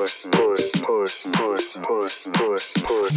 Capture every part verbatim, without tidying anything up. push, push, push, push, push, push, push.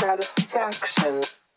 Satisfaction.